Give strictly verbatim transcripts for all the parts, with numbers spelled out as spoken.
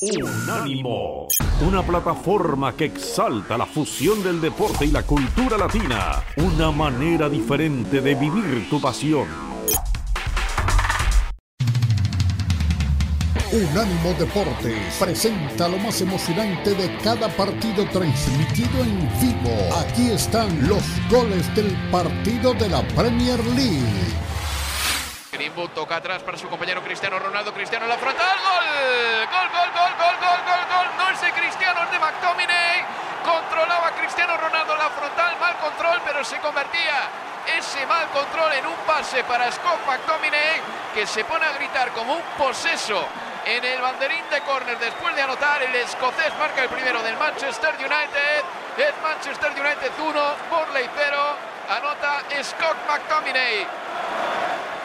Unánimo, una plataforma que exalta la fusión del deporte y la cultura latina, una manera diferente de vivir tu pasión. Unánimo Deportes presenta lo más emocionante de cada partido transmitido en vivo. Aquí están los goles del partido de la Premier League. Greenwood toca atrás para su compañero Cristiano Ronaldo. Cristiano la frota. ¡Gol! ¡Gol, gol, gol, gol, gol, gol, gol! No es de Cristiano, es de McTominay. Controlaba Cristiano Ronaldo la frontal. Mal control, pero se convertía ese mal control en un pase para Scott McTominay, que se pone a gritar como un poseso en el banderín de córner. Después de anotar, el escocés marca el primero del Manchester United. Es Manchester United uno, Burnley cero. Anota Scott McTominay.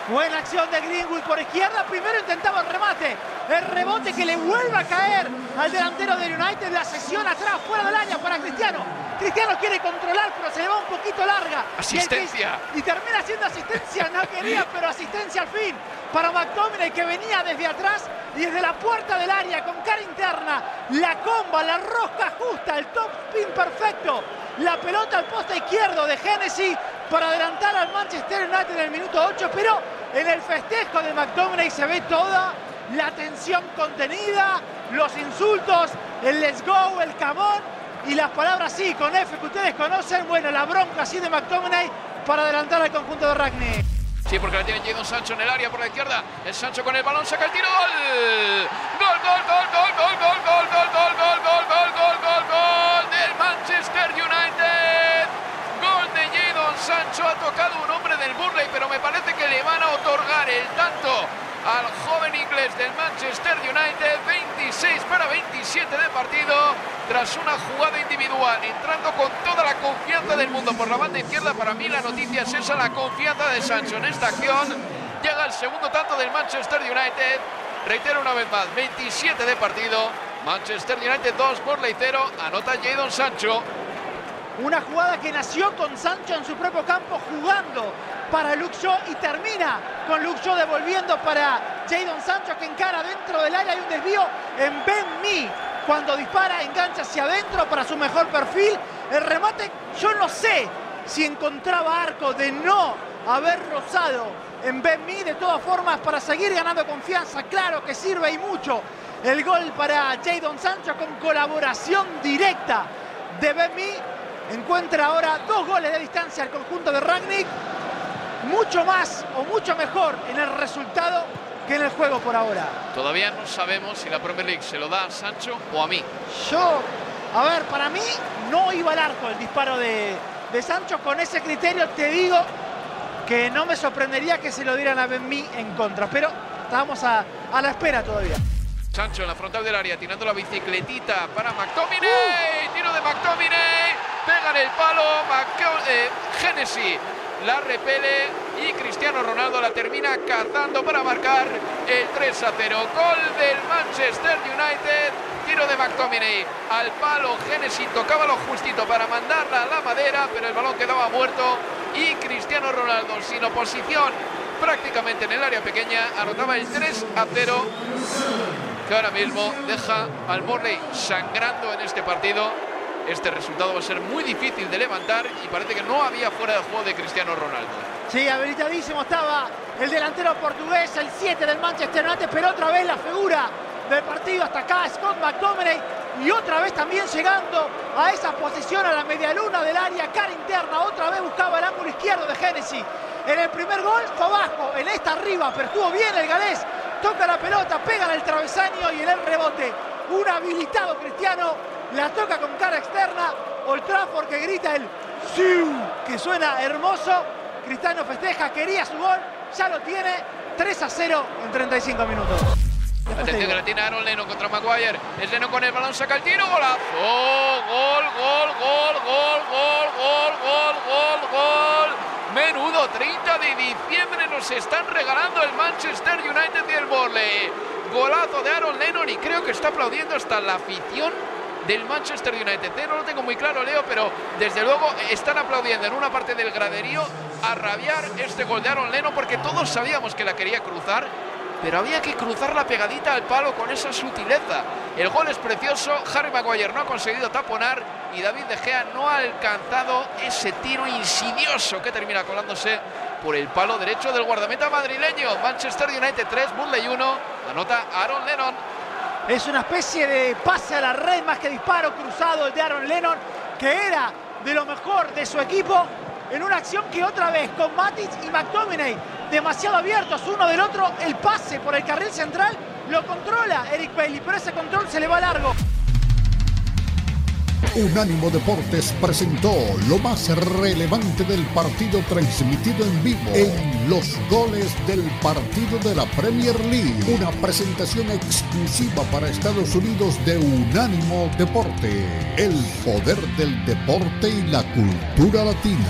Buena acción de Greenwood por izquierda, primero intentaba el remate, el rebote que le vuelve a caer al delantero del United, la sesión atrás, fuera del área para Cristiano. Cristiano quiere controlar, pero se le va un poquito larga. Asistencia. Y, el, y termina haciendo asistencia, no quería, pero asistencia al fin para McTominay, que venía desde atrás y desde la puerta del área con cara interna. La comba, la rosca justa, el top spin perfecto. La pelota al poste izquierdo de Genesee para adelantar al Manchester United en el minuto ocho, pero en el festejo de McTominay se ve toda la tensión contenida, los insultos, el let's go, el camón y las palabras sí, con F que ustedes conocen, bueno, la bronca sí de McTominay para adelantar al conjunto de Ragni. Sí, porque la tiene Jadon Sancho en el área por la izquierda, el Sancho con el balón, saca el tiro, ¡gol! ¡Gol, gol, gol, gol, gol, gol, gol, gol, gol, gol, gol, gol, gol, gol, gol del Manchester United! Gol de Jadon Sancho, ha tocado un hombre del Burnley, pero me parece que le van a otorgar el tanto al joven inglés del Manchester United, veintiséis para veintisiete de partido, tras una jugada individual, entrando con toda la confianza del mundo por la banda izquierda. Para mí la noticia es esa, la confianza de Sancho en esta acción. Llega el segundo tanto del Manchester United, reitero una vez más, veintisiete de partido, Manchester United dos, Burnley cero, anota Jadon Sancho. Una jugada que nació con Sancho en su propio campo jugando para Luke Shaw y termina con Luke Shaw devolviendo para Jadon Sancho, que encara dentro del área, y un desvío en Ben Mee. Cuando dispara, engancha hacia adentro para su mejor perfil. El remate, yo no sé si encontraba arco de no haber rozado en Ben Mee. De todas formas, para seguir ganando confianza, claro que sirve y mucho el gol para Jadon Sancho con colaboración directa de Ben Mee. Encuentra ahora dos goles de distancia al conjunto de Rangnick. Mucho más o mucho mejor en el resultado que en el juego por ahora. Todavía no sabemos si la Premier League se lo da a Sancho o a mí. Yo, a ver, para mí no iba al arco el disparo de, de Sancho. Con ese criterio te digo que no me sorprendería que se lo dieran a Ben Mee en contra. Pero estamos a, a la espera todavía. Sancho en la frontal del área, tirando la bicicletita para McTominay. Uh. Tiro de McTominay. Pegan el palo, eh, Genesee la repele y Cristiano Ronaldo la termina cazando para marcar el tres a cero. Gol del Manchester United, tiro de McTominay al palo, Genesee tocaba lo justito para mandarla a la madera, pero el balón quedaba muerto y Cristiano Ronaldo, sin oposición prácticamente en el área pequeña, anotaba el tres a cero, que ahora mismo deja al Burnley sangrando en este partido. Este resultado va a ser muy difícil de levantar y parece que no había fuera de juego de Cristiano Ronaldo. Sí, habilitadísimo estaba el delantero portugués, el siete del Manchester United, pero otra vez la figura del partido hasta acá, Scott McTominay, y otra vez también llegando a esa posición, a la medialuna del área, cara interna, otra vez buscaba el ángulo izquierdo de Genesee. En el primer gol fue abajo, en esta arriba, pero estuvo bien el galés, toca la pelota, pega en el travesaño y en el rebote. Un habilitado Cristiano. La toca con cara externa, Old Trafford que grita el ¡siu!, que suena hermoso. Cristiano festeja, quería su gol, ya lo tiene, tres a cero en treinta y cinco minutos. Atención que la tiene Aaron Lennon contra Maguire, es Lennon con el balón, saca el tiro, golazo. ¡Oh, gol, gol, gol, gol, gol, gol, gol, gol, gol! Menudo treinta de diciembre nos están regalando el Manchester United y el Burnley. Golazo de Aaron Lennon y creo que está aplaudiendo hasta la afición del Manchester United. No lo tengo muy claro, Leo, pero desde luego están aplaudiendo en una parte del graderío a rabiar este gol de Aaron Lennon, porque todos sabíamos que la quería cruzar pero había que cruzar la pegadita al palo con esa sutileza. El gol es precioso, Harry Maguire no ha conseguido taponar y David De Gea no ha alcanzado ese tiro insidioso que termina colándose por el palo derecho del guardameta madrileño. Manchester United tres, Burnley uno, anota Aaron Lennon. Es una especie de pase a la red más que disparo cruzado el de Aaron Lennon, que era de lo mejor de su equipo, en una acción que otra vez con Matic y McTominay demasiado abiertos uno del otro, el pase por el carril central lo controla Eric Bailey, pero ese control se le va largo. Unánimo Deportes presentó lo más relevante del partido transmitido en vivo en los goles del partido de la Premier League. Una presentación exclusiva para Estados Unidos de Unánimo Deporte, el poder del deporte y la cultura latina.